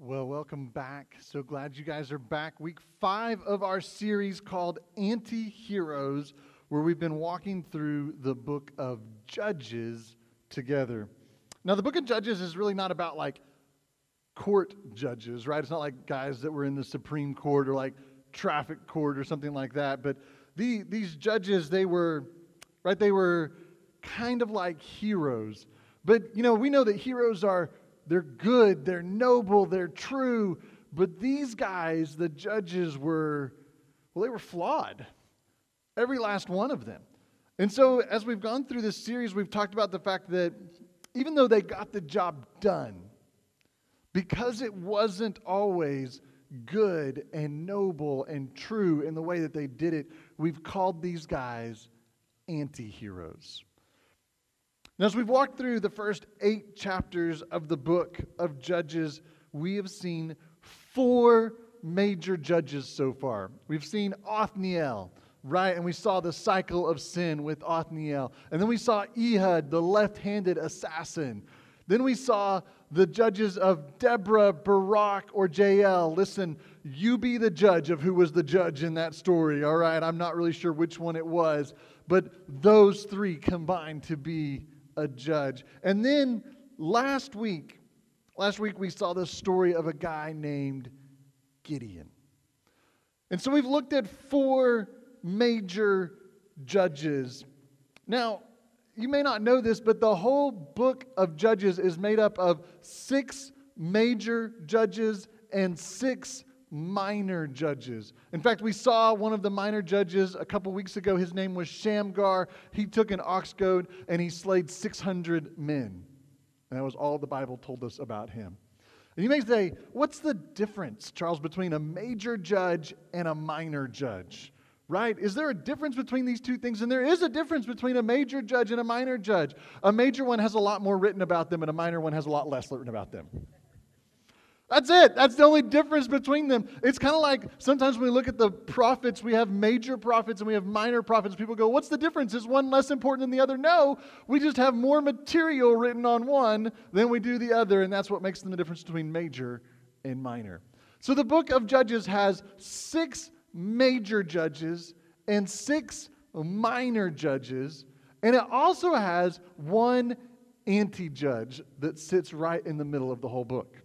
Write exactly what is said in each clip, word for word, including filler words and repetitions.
Well, welcome back. So glad you guys are back. Week five of our series called Anti-Heroes, where we've been walking through the book of Judges together. Now, the book of Judges is really not about like court judges, right? It's not like guys that were in the Supreme Court or like traffic court or something like that. But the, these judges, they were, right, they were kind of like heroes. But, you know, we know that heroes are, they're good, they're noble, they're true. But these guys, the judges were, well, they were flawed. Every last one of them. And so as we've gone through this series, we've talked about the fact that even though they got the job done, because it wasn't always good and noble and true in the way that they did it, we've called these guys anti-heroes. Now, as we've walked through the first eight chapters of the book of Judges, we have seen four major judges so far. We've seen Othniel, right? And we saw the cycle of sin with Othniel. And then we saw Ehud, the left-handed assassin. Then we saw the judges of Deborah, Barak, or Jael. Listen, you be the judge of who was the judge in that story, all right? I'm not really sure which one it was, but those three combined to be a judge. And then last week, last week we saw the story of a guy named Gideon. And so we've looked at four major judges. Now, you may not know this, but the whole book of Judges is made up of six major judges and six minor judges. In fact, we saw one of the minor judges a couple weeks ago. His name was Shamgar. He took an ox goad and he slayed six hundred men. And that was all the Bible told us about him. And you may say, what's the difference, Charles, between a major judge and a minor judge? Right? Is there a difference between these two things? And there is a difference between a major judge and a minor judge. A major one has a lot more written about them, and a minor one has a lot less written about them. That's it. That's the only difference between them. It's kind of like sometimes when we look at the prophets, we have major prophets and we have minor prophets. People go, what's the difference? Is one less important than the other? No, we just have more material written on one than we do the other, and that's what makes them the difference between major and minor. So the book of Judges has six major judges and six minor judges, and it also has one anti-judge that sits right in the middle of the whole book.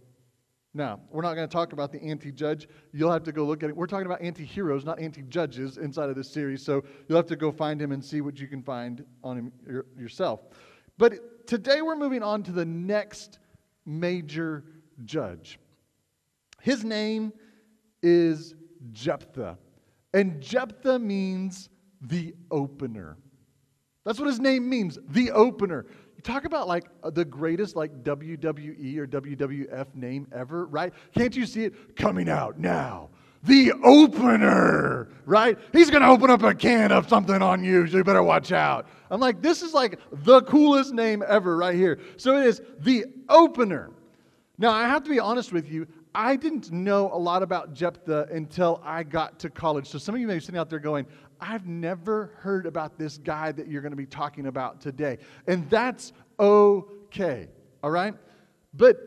Now, we're not going to talk about the anti-judge. You'll have to go look at it. We're talking about anti-heroes, not anti-judges inside of this series, so you'll have to go find him and see what you can find on him yourself. But today we're moving on to the next major judge. His name is Jephthah. And Jephthah means the opener. That's what his name means, the opener. You talk about like the greatest like W W E or W W F name ever, right? Can't you see it coming out now? The opener, right? He's going to open up a can of something on you, so you better watch out. I'm like, this is like the coolest name ever right here. So it is the opener. Now, I have to be honest with you. I didn't know a lot about Jephthah until I got to college. So some of you may be sitting out there going, I've never heard about this guy that you're going to be talking about today. And that's okay, all right? But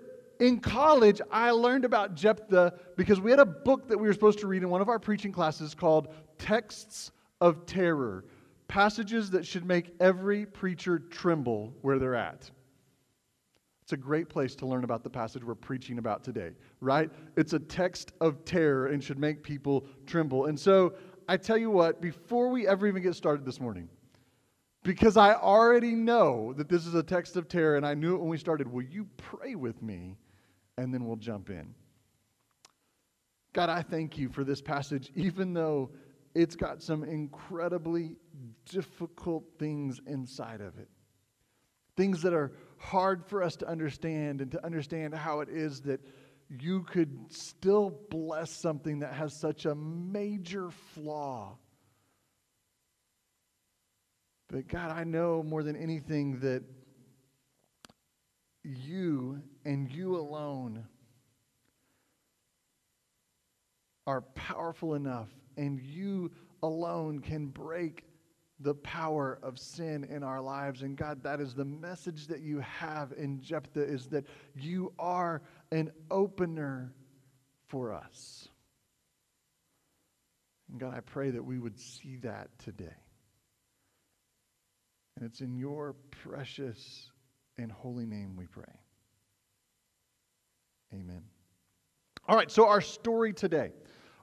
in college, I learned about Jephthah because we had a book that we were supposed to read in one of our preaching classes called Texts of Terror, passages that should make every preacher tremble where they're at. It's a great place to learn about the passage we're preaching about today, right? It's a text of terror and should make people tremble. And so I tell you what, before we ever even get started this morning, because I already know that this is a text of terror and I knew it when we started, will you pray with me and then we'll jump in. God, I thank you for this passage, even though it's got some incredibly difficult things inside of it, things that are hard for us to understand and to understand how it is that you could still bless something that has such a major flaw. But God, I know more than anything that you and you alone are powerful enough and you alone can break the power of sin in our lives. And God, that is the message that you have in Jephthah, is that you are an opener for us. And God, I pray that we would see that today. And it's in your precious and holy name we pray. Amen. All right, so our story today.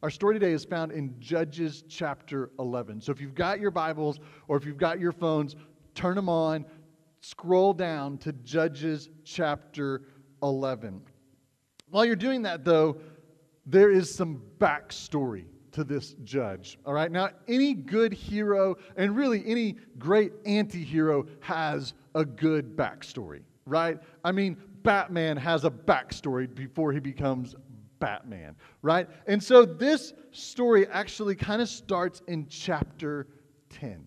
Our story today is found in Judges chapter eleven. So if you've got your Bibles or if you've got your phones, turn them on, scroll down to Judges chapter eleven. While you're doing that, though, there is some backstory to this judge. All right, now any good hero and really any great anti-hero has a good backstory, right? I mean, Batman has a backstory before he becomes Batman, right? And so this story actually kind of starts in chapter ten.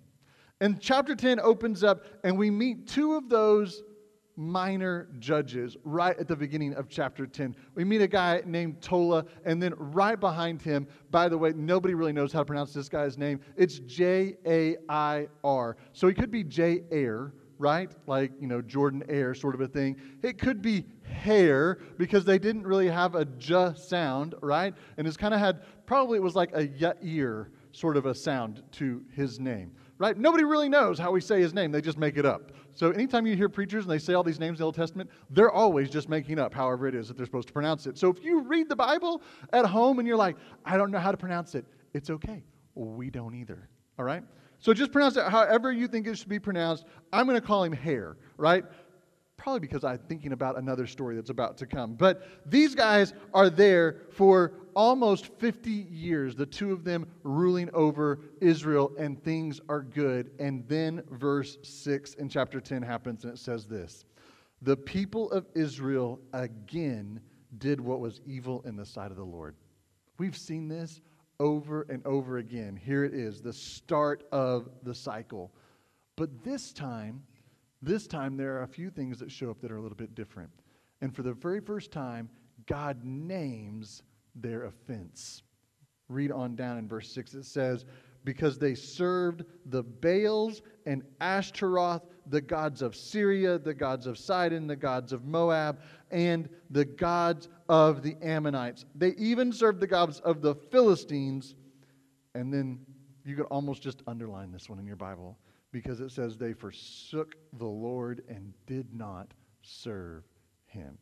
And chapter ten opens up and we meet two of those minor judges right at the beginning of chapter ten. We meet a guy named Tola, and then right behind him, by the way, nobody really knows how to pronounce this guy's name. It's J A I R. So he could be J-Air, right? Like, you know, Jordan Air sort of a thing. It could be hair because they didn't really have a j sound, right? And it's kind of had, probably it was like a y-ear sort of a sound to his name, right? Nobody really knows how we say his name. They just make it up. So anytime you hear preachers and they say all these names in the Old Testament, they're always just making up however it is that they're supposed to pronounce it. So if you read the Bible at home and you're like, I don't know how to pronounce it, it's okay. We don't either, all right? So just pronounce it however you think it should be pronounced. I'm going to call him Hair, right? Probably because I'm thinking about another story that's about to come. But these guys are there for almost fifty years, the two of them ruling over Israel, and things are good. And then verse six in chapter ten happens, and it says this. The people of Israel again did what was evil in the sight of the Lord. We've seen this over and over again. Here it is, the start of the cycle. But this time, this time there are a few things that show up that are a little bit different. And for the very first time, God names their offense. Read on down in verse six. It says, because they served the Baals and Ashtaroth, the gods of Syria, the gods of Sidon, the gods of Moab, and the gods of the Ammonites. They even served the gods of the Philistines. And then you could almost just underline this one in your Bible, because it says they forsook the Lord and did not serve him.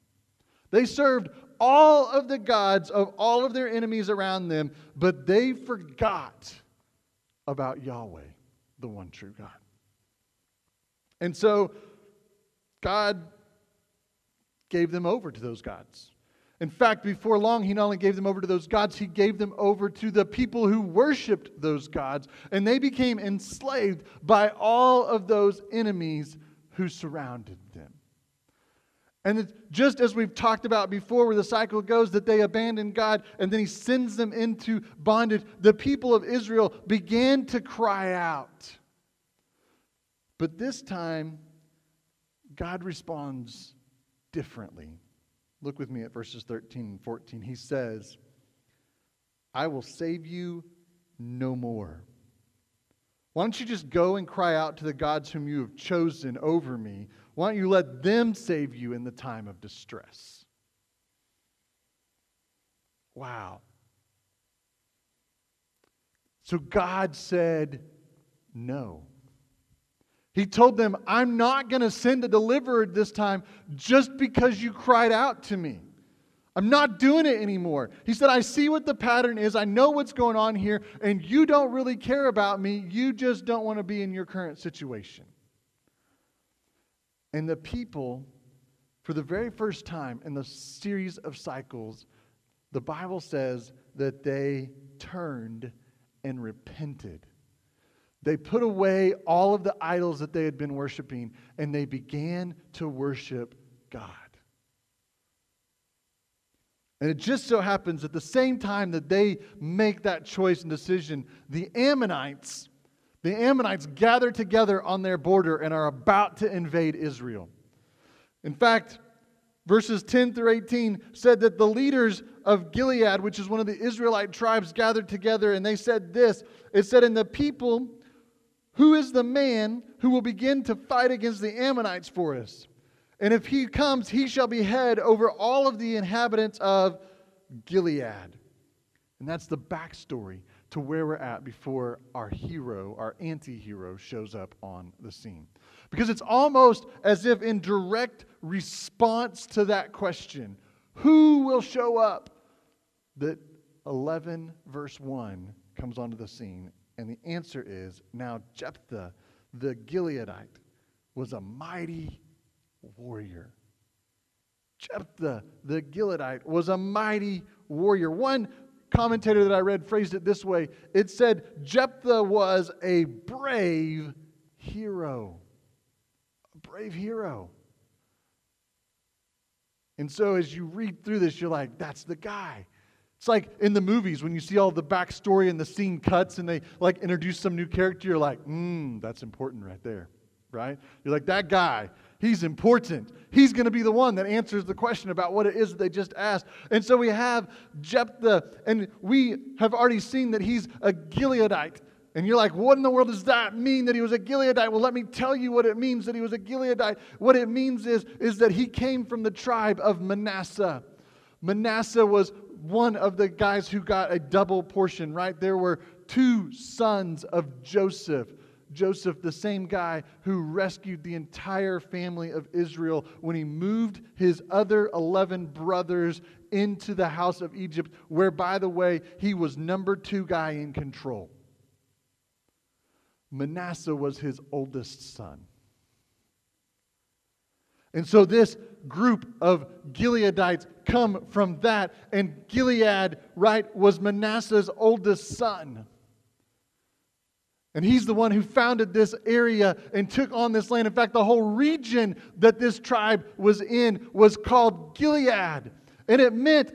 They served all of the gods of all of their enemies around them, but they forgot about Yahweh, the one true God. And so God gave them over to those gods. In fact, before long, he not only gave them over to those gods, he gave them over to the people who worshipped those gods, and they became enslaved by all of those enemies who surrounded them. And it's just as we've talked about before, where the cycle goes, that they abandon God, and then he sends them into bondage. The people of Israel began to cry out. But this time, God responds differently. Look with me at verses thirteen and fourteen. He says, I will save you no more. Why don't you just go and cry out to the gods whom you have chosen over me? Why don't you let them save you in the time of distress? Wow. So God said no. He told them, I'm not going to send a deliverer this time just because you cried out to me. I'm not doing it anymore. He said, I see what the pattern is. I know what's going on here, and you don't really care about me. You just don't want to be in your current situation. And the people, for the very first time in the series of cycles, the Bible says that they turned and repented. They put away all of the idols that they had been worshiping, and they began to worship God. And it just so happens at the same time that they make that choice and decision, the Ammonites, the Ammonites gather together on their border and are about to invade Israel. In fact, verses ten through eighteen said that the leaders of Gilead, which is one of the Israelite tribes, gathered together, and they said this. It said, and the people... Who is the man who will begin to fight against the Ammonites for us? And if he comes, he shall be head over all of the inhabitants of Gilead. And that's the backstory to where we're at before our hero, our anti-hero, shows up on the scene. Because it's almost as if in direct response to that question, who will show up, that eleven verse one comes onto the scene. And the answer is, now Jephthah, the Gileadite, was a mighty warrior. Jephthah, the Gileadite, was a mighty warrior. One commentator that I read phrased it this way. It said, Jephthah was a brave hero. A brave hero. And so as you read through this, you're like, that's the guy. It's like in the movies when you see all the backstory and the scene cuts and they like introduce some new character, you're like, mmm, that's important right there, right? You're like, that guy, he's important. He's going to be the one that answers the question about what it is that they just asked. And so we have Jephthah, and we have already seen that he's a Gileadite. And you're like, what in the world does that mean that he was a Gileadite? Well, let me tell you what it means that he was a Gileadite. What it means is, is that he came from the tribe of Manasseh. Manasseh was one of the guys who got a double portion, right? There were two sons of Joseph. Joseph, the same guy who rescued the entire family of Israel when he moved his other eleven brothers into the house of Egypt, where, by the way, he was number two guy in control. Manasseh was his oldest son. And so this group of Gileadites come from that, and Gilead, right, was Manasseh's oldest son. And he's the one who founded this area and took on this land. In fact, the whole region that this tribe was in was called Gilead. And it meant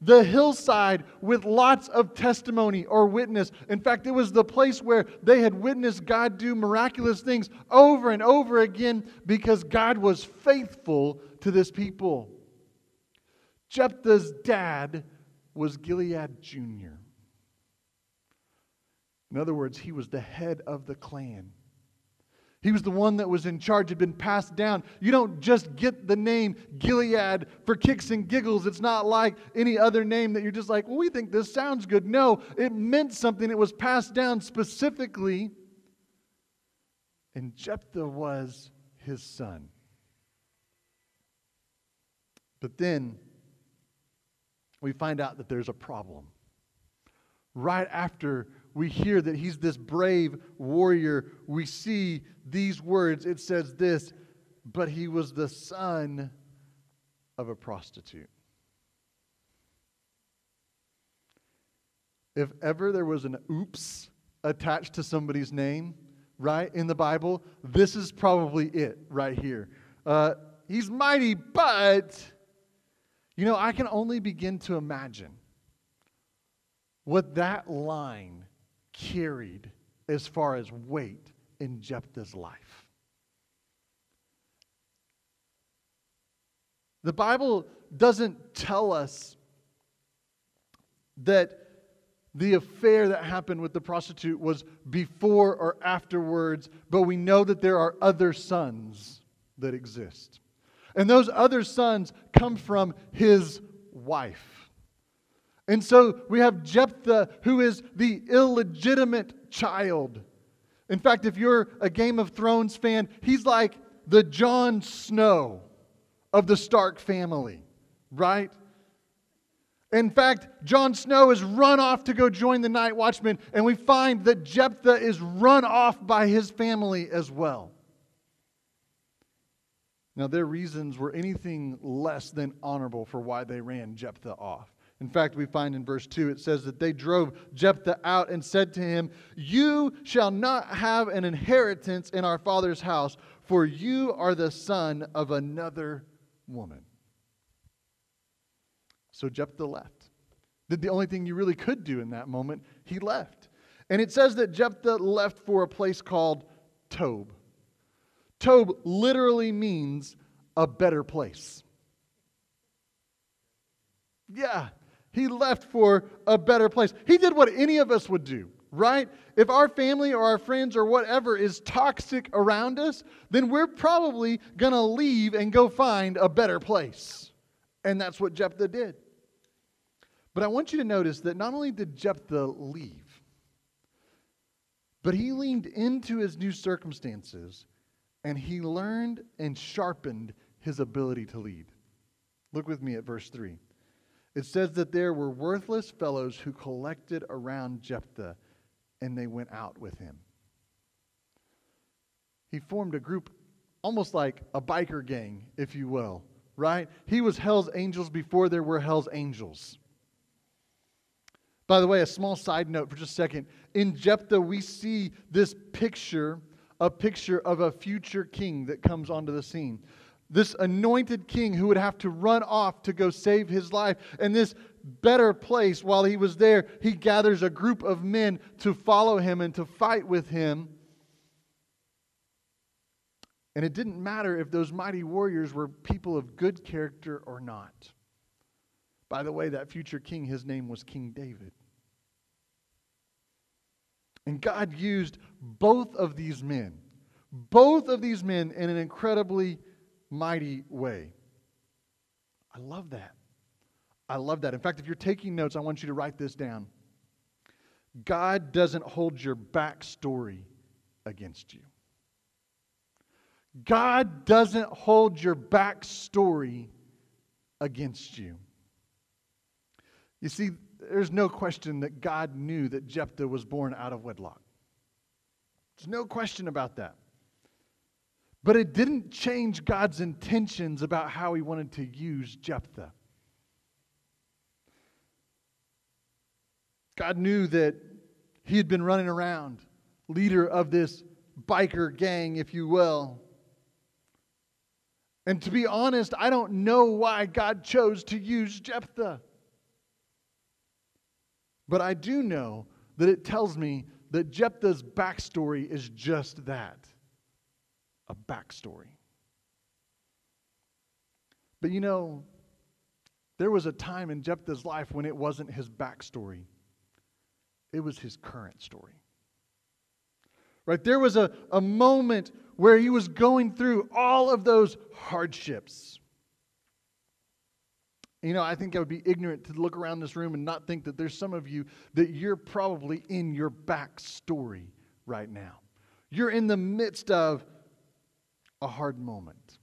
the hillside with lots of testimony or witness. In fact, it was the place where they had witnessed God do miraculous things over and over again because God was faithful to this people. Jephthah's dad was Gilead Junior In other words, he was the head of the clan. He was the one that was in charge, had been passed down. You don't just get the name Gilead for kicks and giggles. It's not like any other name that you're just like, well, we think this sounds good. No, it meant something. It was passed down specifically. And Jephthah was his son. But then we find out that there's a problem. Right after we hear that he's this brave warrior, we see these words. It says this, but he was the son of a prostitute. If ever there was an oops attached to somebody's name, right, in the Bible, this is probably it right here. Uh, he's mighty, but, you know, I can only begin to imagine what that line carried as far as weight in Jephthah's life. The Bible doesn't tell us that the affair that happened with the prostitute was before or afterwards, but we know that there are other sons that exist. And those other sons come from his wife. And so we have Jephthah, who is the illegitimate child. In fact, if you're a Game of Thrones fan, he's like the Jon Snow of the Stark family, right? In fact, Jon Snow is run off to go join the Night Watchmen, and we find that Jephthah is run off by his family as well. Now, their reasons were anything less than honorable for why they ran Jephthah off. In fact, we find in verse two, it says that they drove Jephthah out and said to him, "You shall not have an inheritance in our father's house, for you are the son of another woman." So Jephthah left. Did the only thing you really could do in that moment, he left. And it says that Jephthah left for a place called Tob. Tob literally means a better place. Yeah. He left for a better place. He did what any of us would do. right? If our family or our friends or whatever is toxic around us, then we're probably going to leave and go find a better place. And that's what Jephthah did. But I want you to notice that not only did Jephthah leave, but he leaned into his new circumstances, and he learned and sharpened his ability to lead. Look with me at verse three. It says that there were worthless fellows who collected around Jephthah, and they went out with him. He formed a group almost like a biker gang, if you will, right? He was Hell's Angels before there were Hell's Angels. By the way, a small side note for just a second. In Jephthah, we see this picture, a picture of a future king that comes onto the scene. This anointed king who would have to run off to go save his life. And this better place, while he was there, he gathers a group of men to follow him and to fight with him. And it didn't matter if those mighty warriors were people of good character or not. By the way, that future king, his name was King David. And God used both of these men, both of these men in an incredibly mighty way. I love that. I love that. In fact, if you're taking notes, I want you to write this down. God doesn't hold your backstory against you. God doesn't hold your backstory against you. You see, there's no question that God knew that Jephthah was born out of wedlock. There's no question about that. But it didn't change God's intentions about how he wanted to use Jephthah. God knew that he had been running around, leader of this biker gang, if you will. And to be honest, I don't know why God chose to use Jephthah. But I do know that it tells me that Jephthah's backstory is just that, a backstory. But you know, there was a time in Jephthah's life when it wasn't his backstory. It was his current story. Right? There was a, a moment where he was going through all of those hardships. You know, I think I would be ignorant to look around this room and not think that there's some of you that you're probably in your backstory right now. You're in the midst of a hard moment.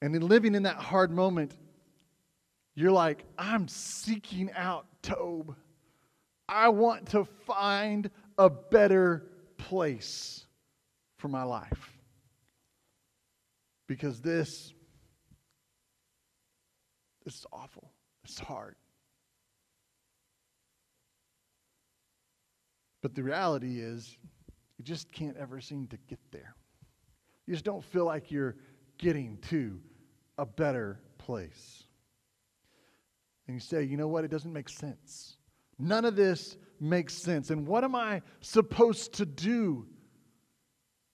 And in living in that hard moment, you're like, I'm seeking out Tob. I want to find a better place for my life. Because this, this is awful. It's hard. But the reality is, you just can't ever seem to get there. You just don't feel like you're getting to a better place. And you say, you know what? It doesn't make sense. None of this makes sense. And what am I supposed to do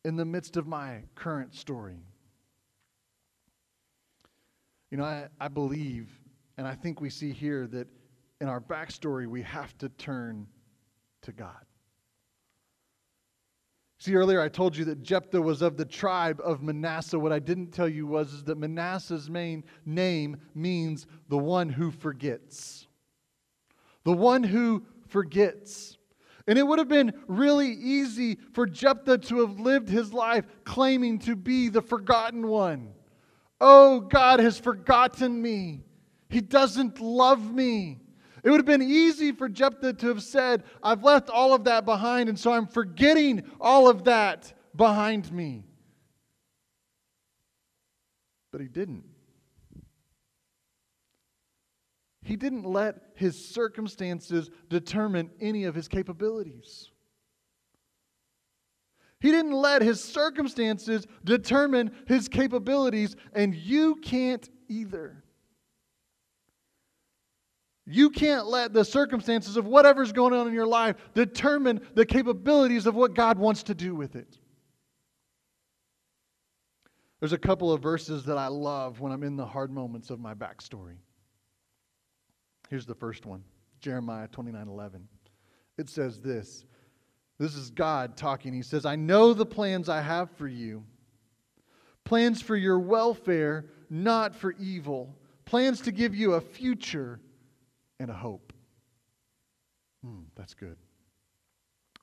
in the midst of my current story? You know, I, I believe, and I think we see here that in our backstory, we have to turn to God. See, earlier I told you that Jephthah was of the tribe of Manasseh. What I didn't tell you was is that Manasseh's main name means the one who forgets. The one who forgets. And it would have been really easy for Jephthah to have lived his life claiming to be the forgotten one. Oh, God has forgotten me. He doesn't love me. It would have been easy for Jephthah to have said, I've left all of that behind, and so I'm forgetting all of that behind me. But he didn't. He didn't let his circumstances determine any of his capabilities. He didn't let his circumstances determine his capabilities, and you can't either. You can't let the circumstances of whatever's going on in your life determine the capabilities of what God wants to do with it. There's a couple of verses that I love when I'm in the hard moments of my backstory. Here's the first one, Jeremiah twenty-nine eleven. It says this. This is God talking. He says, I know the plans I have for you. Plans for your welfare, not for evil. Plans to give you a future and a hope. Hmm, that's good.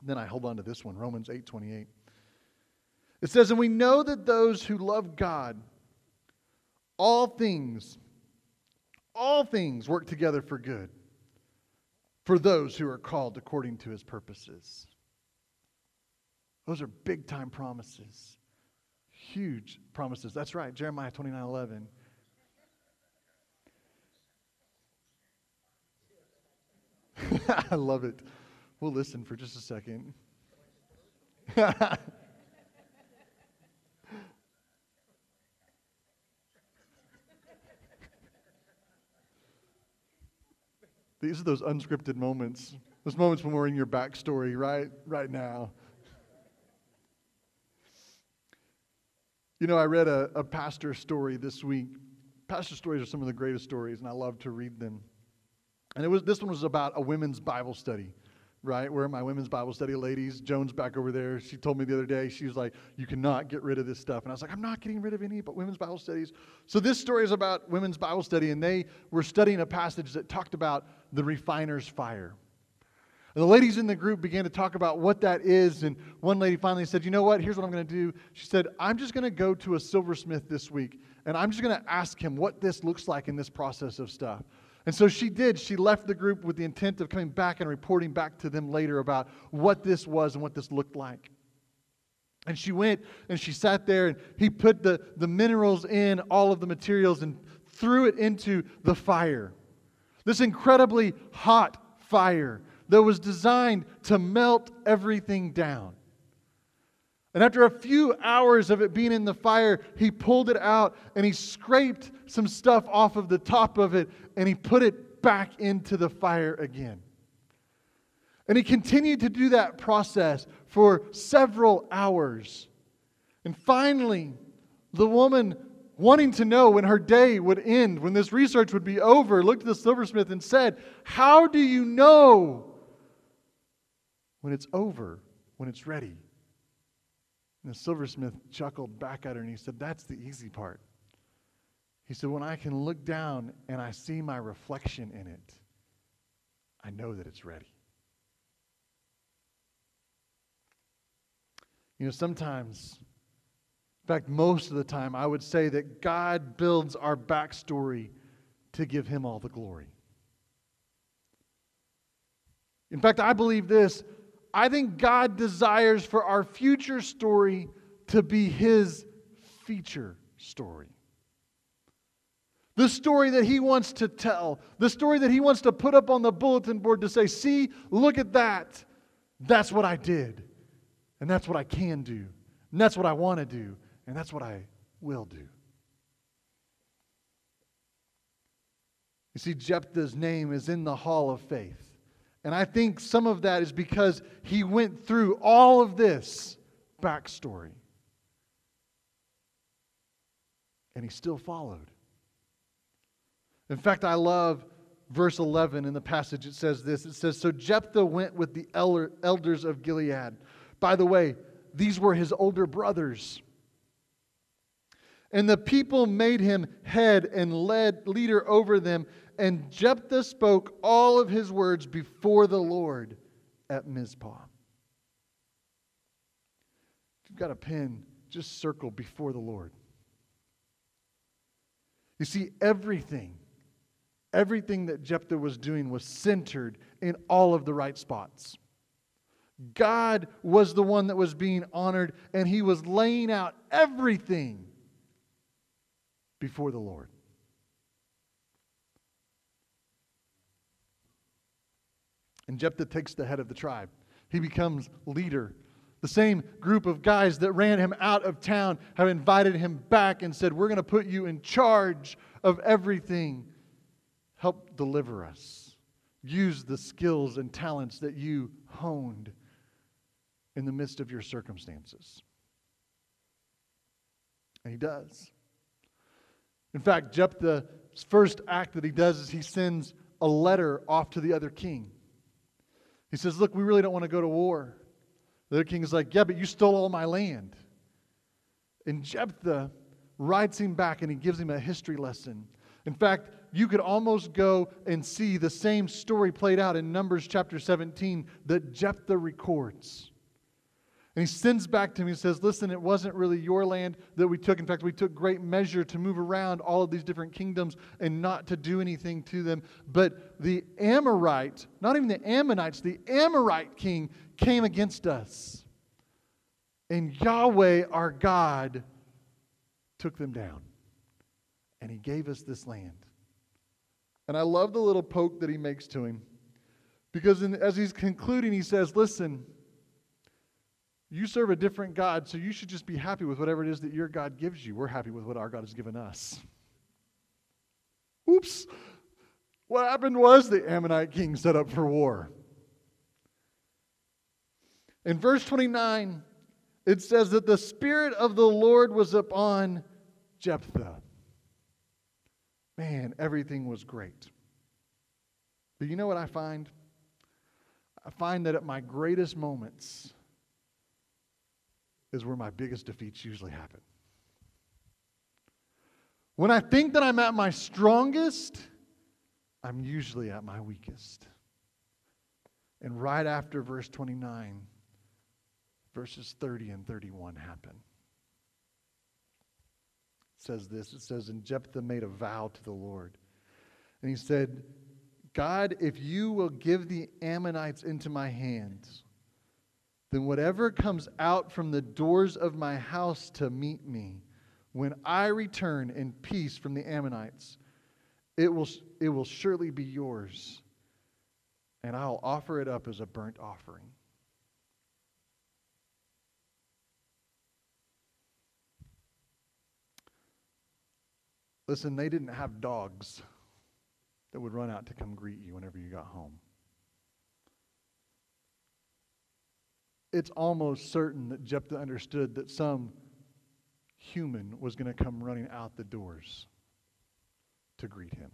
Then I hold on to this one, Romans eight twenty-eight. It says, and we know that those who love God, all things, all things work together for good, for those who are called according to his purposes. Those are big-time promises, huge promises. That's right, Jeremiah twenty-nine eleven. I love it. We'll listen for just a second. These are those unscripted moments. Those moments when we're in your backstory right, right now. You know, I read a, a pastor story this week. Pastor stories are some of the greatest stories, and I love to read them. And it was this one was about a women's Bible study. Right, where my women's Bible study ladies, Joan's back over there, she told me the other day, she was like, you cannot get rid of this stuff. And I was like, I'm not getting rid of any but women's Bible studies. So this story is about women's Bible study, and they were studying a passage that talked about the refiner's fire. And the ladies in the group began to talk about what that is, and one lady finally said, you know what, here's what I'm going to do. She said, I'm just going to go to a silversmith this week, and I'm just going to ask him what this looks like in this process of stuff. And so she did. She left the group with the intent of coming back and reporting back to them later about what this was and what this looked like. And she went and she sat there, and he put the, the minerals in, all of the materials, and threw it into the fire. This incredibly hot fire that was designed to melt everything down. And after a few hours of it being in the fire, he pulled it out and he scraped some stuff off of the top of it and he put it back into the fire again. And he continued to do that process for several hours. And finally, the woman, wanting to know when her day would end, when this research would be over, looked at the silversmith and said, "How do you know when it's over, when it's ready?" And the silversmith chuckled back at her and he said, "That's the easy part." He said, "When I can look down and I see my reflection in it, I know that it's ready." You know, sometimes, in fact, most of the time, I would say that God builds our backstory to give him all the glory. In fact, I believe this. I think God desires for our future story to be his feature story. The story that he wants to tell. The story that he wants to put up on the bulletin board to say, see, look at that. That's what I did. And that's what I can do. And that's what I want to do. And that's what I will do. You see, Jephthah's name is in the hall of faith. And I think some of that is because he went through all of this backstory. And he still followed. In fact, I love verse eleven in the passage. It says this. It says, so Jephthah went with the elders of Gilead. By the way, these were his older brothers. And the people made him head and led leader over them. And Jephthah spoke all of his words before the Lord at Mizpah. If you've got a pen, just circle before the Lord. You see, everything, everything that Jephthah was doing was centered in all of the right spots. God was the one that was being honored, and he was laying out everything before the Lord. And Jephthah takes the head of the tribe. He becomes leader. The same group of guys that ran him out of town have invited him back and said, we're going to put you in charge of everything. Help deliver us. Use the skills and talents that you honed in the midst of your circumstances. And he does. In fact, Jephthah's first act that he does is he sends a letter off to the other king. He says, look, we really don't want to go to war. The other king is like, yeah, but you stole all my land. And Jephthah rides him back and he gives him a history lesson. In fact, you could almost go and see the same story played out in Numbers chapter seventeen that Jephthah records. And he sends back to him and says, listen, it wasn't really your land that we took. In fact, we took great measure to move around all of these different kingdoms and not to do anything to them. But the Amorites, not even the Ammonites, the Amorite king came against us. And Yahweh, our God, took them down. And he gave us this land. And I love the little poke that he makes to him. Because in, as he's concluding, he says, listen, you serve a different God, so you should just be happy with whatever it is that your God gives you. We're happy with what our God has given us. Oops. What happened was the Ammonite king set up for war. In verse twenty-nine, it says that the Spirit of the Lord was upon Jephthah. Man, everything was great. But you know what I find? I find that at my greatest moments is where my biggest defeats usually happen. When I think that I'm at my strongest, I'm usually at my weakest. And right after verse twenty-nine, verses thirty and thirty-one happen. It says this, it says, and Jephthah made a vow to the Lord. And he said, God, if you will give the Ammonites into my hands, then whatever comes out from the doors of my house to meet me, when I return in peace from the Ammonites, it will, it will surely be yours, and I'll offer it up as a burnt offering. Listen, they didn't have dogs that would run out to come greet you whenever you got home. It's almost certain that Jephthah understood that some human was going to come running out the doors to greet him.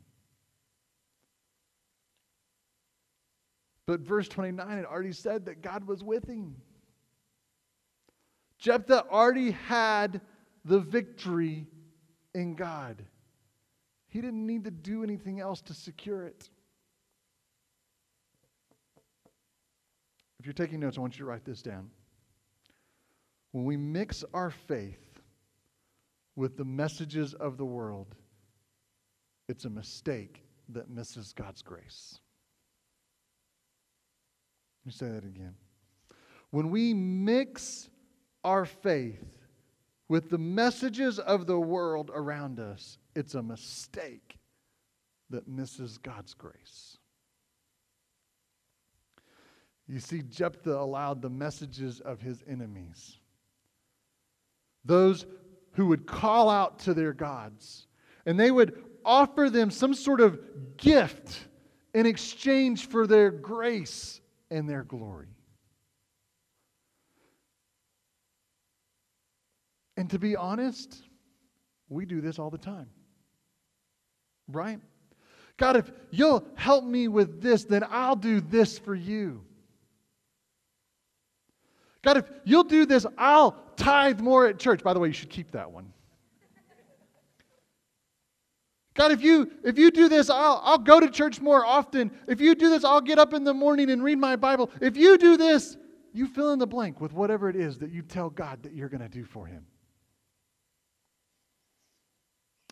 But verse twenty-nine had already said that God was with him. Jephthah already had the victory in God. He didn't need to do anything else to secure it. If you're taking notes, I want you to write this down. When we mix our faith with the messages of the world, it's a mistake that misses God's grace. Let me say that again. When we mix our faith with the messages of the world around us, it's a mistake that misses God's grace. You see, Jephthah allowed the messages of his enemies, those who would call out to their gods, and they would offer them some sort of gift in exchange for their grace and their glory. And to be honest, we do this all the time, right? God, if you'll help me with this, then I'll do this for you. God, if you'll do this, I'll tithe more at church. By the way, you should keep that one. God, if you if you do this, I'll I'll go to church more often. If you do this, I'll get up in the morning and read my Bible. If you do this, you fill in the blank with whatever it is that you tell God that you're going to do for him.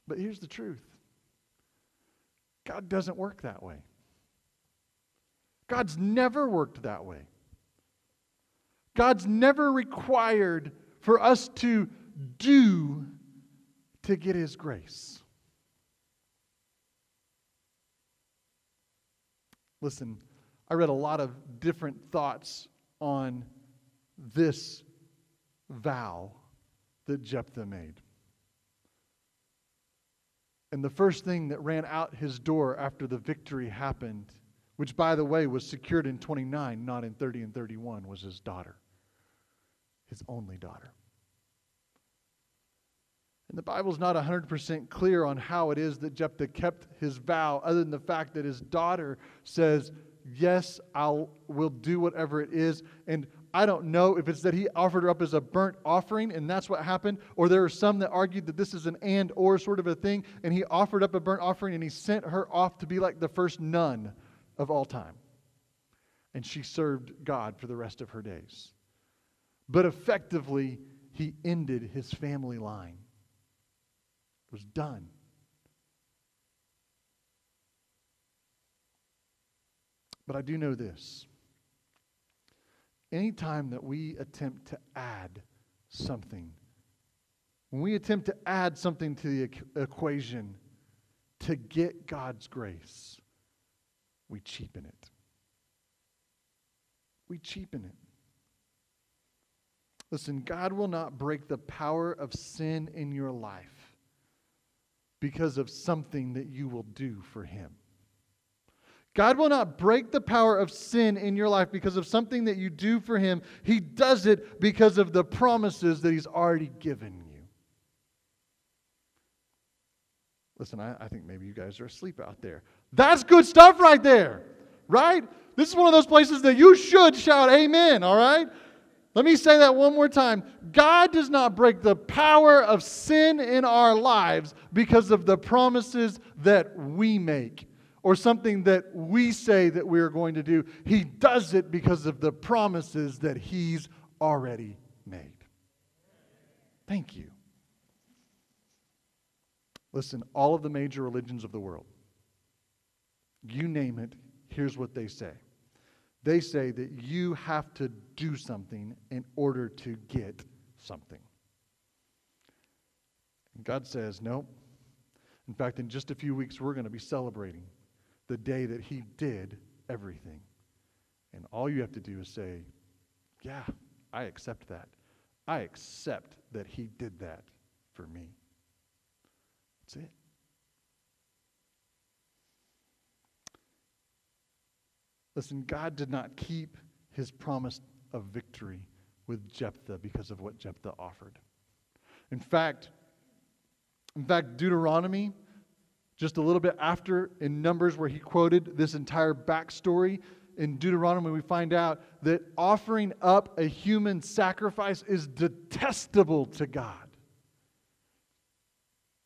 But here's the truth. God doesn't work that way. God's never worked that way. God's never required for us to do to get his grace. Listen, I read a lot of different thoughts on this vow that Jephthah made. And the first thing that ran out his door after the victory happened, which, by the way, was secured in twenty-nine, not in thirty and thirty-one, was his daughter. His only daughter. And the Bible's not one hundred percent clear on how it is that Jephthah kept his vow, other than the fact that his daughter says, yes, I'll will do whatever it is. And I don't know if it's that he offered her up as a burnt offering, and that's what happened, or there are some that argued that this is an and/or sort of a thing, and he offered up a burnt offering, and he sent her off to be like the first nun of all time. And she served God for the rest of her days. But effectively, he ended his family line. It was done. But I do know this. Anytime that we attempt to add something, when we attempt to add something to the equation to get God's grace, we cheapen it. We cheapen it. Listen, God will not break the power of sin in your life because of something that you will do for Him. God will not break the power of sin in your life because of something that you do for Him. He does it because of the promises that He's already given you. Listen, I, I think maybe you guys are asleep out there. That's good stuff right there, right? This is one of those places that you should shout amen, all right? Let me say that one more time. God does not break the power of sin in our lives because of the promises that we make, or something that we say that we're going to do. He does it because of the promises that He's already made. Thank you. Listen, all of the major religions of the world, you name it, here's what they say. They say that you have to do something in order to get something. And God says, no. In fact, in just a few weeks, we're going to be celebrating the day that He did everything. And all you have to do is say, yeah, I accept that. I accept that He did that for me. That's it. Listen, God did not keep His promise of victory with Jephthah because of what Jephthah offered. In fact, in fact, Deuteronomy, just a little bit after in Numbers where he quoted this entire backstory, in Deuteronomy we find out that offering up a human sacrifice is detestable to God.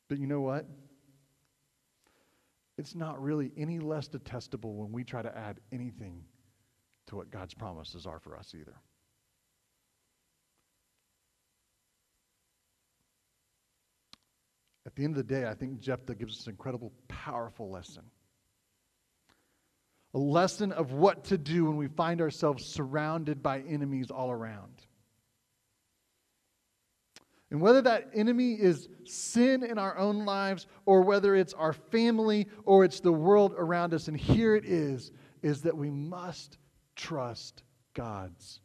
But you know what? It's not really any less detestable when we try to add anything to what God's promises are for us either. At the end of the day, I think Jephthah gives us an incredible, powerful lesson. A lesson of what to do when we find ourselves surrounded by enemies all around. And whether that enemy is sin in our own lives, or whether it's our family, or it's the world around us, and here it is, is that we must trust God's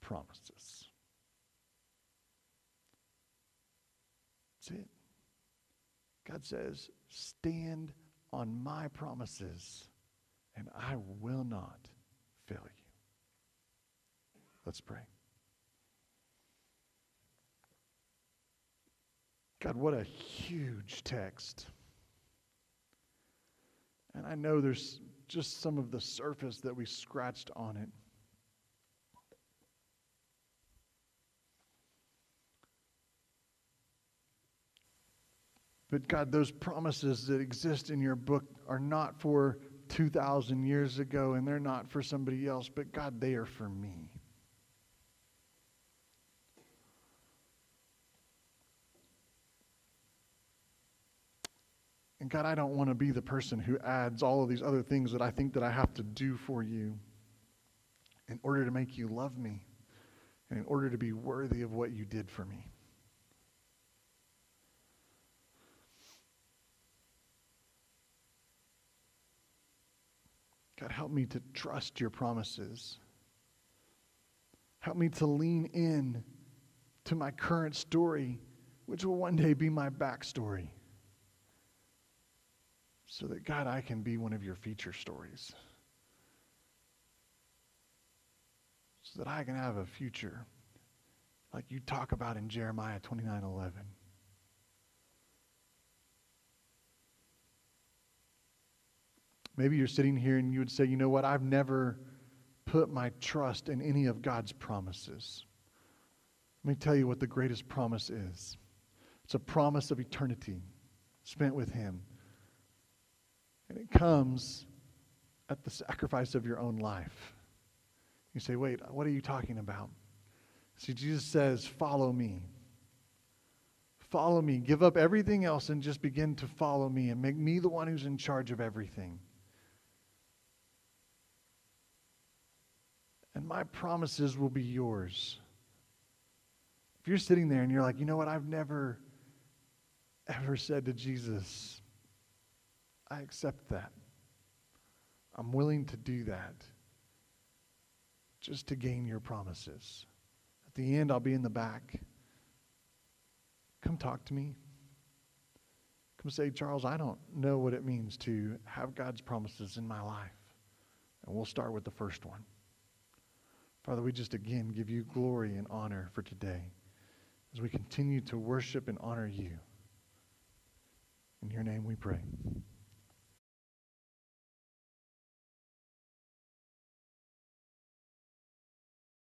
promises. That's it. God says, stand on my promises, and I will not fail you. Let's pray. God, what a huge text. And I know there's just some of the surface that we scratched on it. But God, those promises that exist in your book are not for two thousand years ago, and they're not for somebody else, but God, they are for me. And God, I don't want to be the person who adds all of these other things that I think that I have to do for you in order to make you love me and in order to be worthy of what you did for me. God, help me to trust your promises. Help me to lean in to my current story, which will one day be my backstory, so that, God, I can be one of your feature stories, so that I can have a future like you talk about in Jeremiah twenty-nine eleven. Maybe you're sitting here and you would say, you know what, I've never put my trust in any of God's promises. Let me tell you what the greatest promise is. It's a promise of eternity spent with Him. And it comes at the sacrifice of your own life. You say, wait, what are you talking about? See, Jesus says, follow me. Follow me. Give up everything else and just begin to follow me and make me the one who's in charge of everything. And my promises will be yours. If you're sitting there and you're like, you know what, I've never, ever said to Jesus, I accept that. I'm willing to do that just to gain your promises. At the end, I'll be in the back. Come talk to me. Come say, Charles, I don't know what it means to have God's promises in my life. And we'll start with the first one. Father, we just again give you glory and honor for today as we continue to worship and honor you. In your name we pray.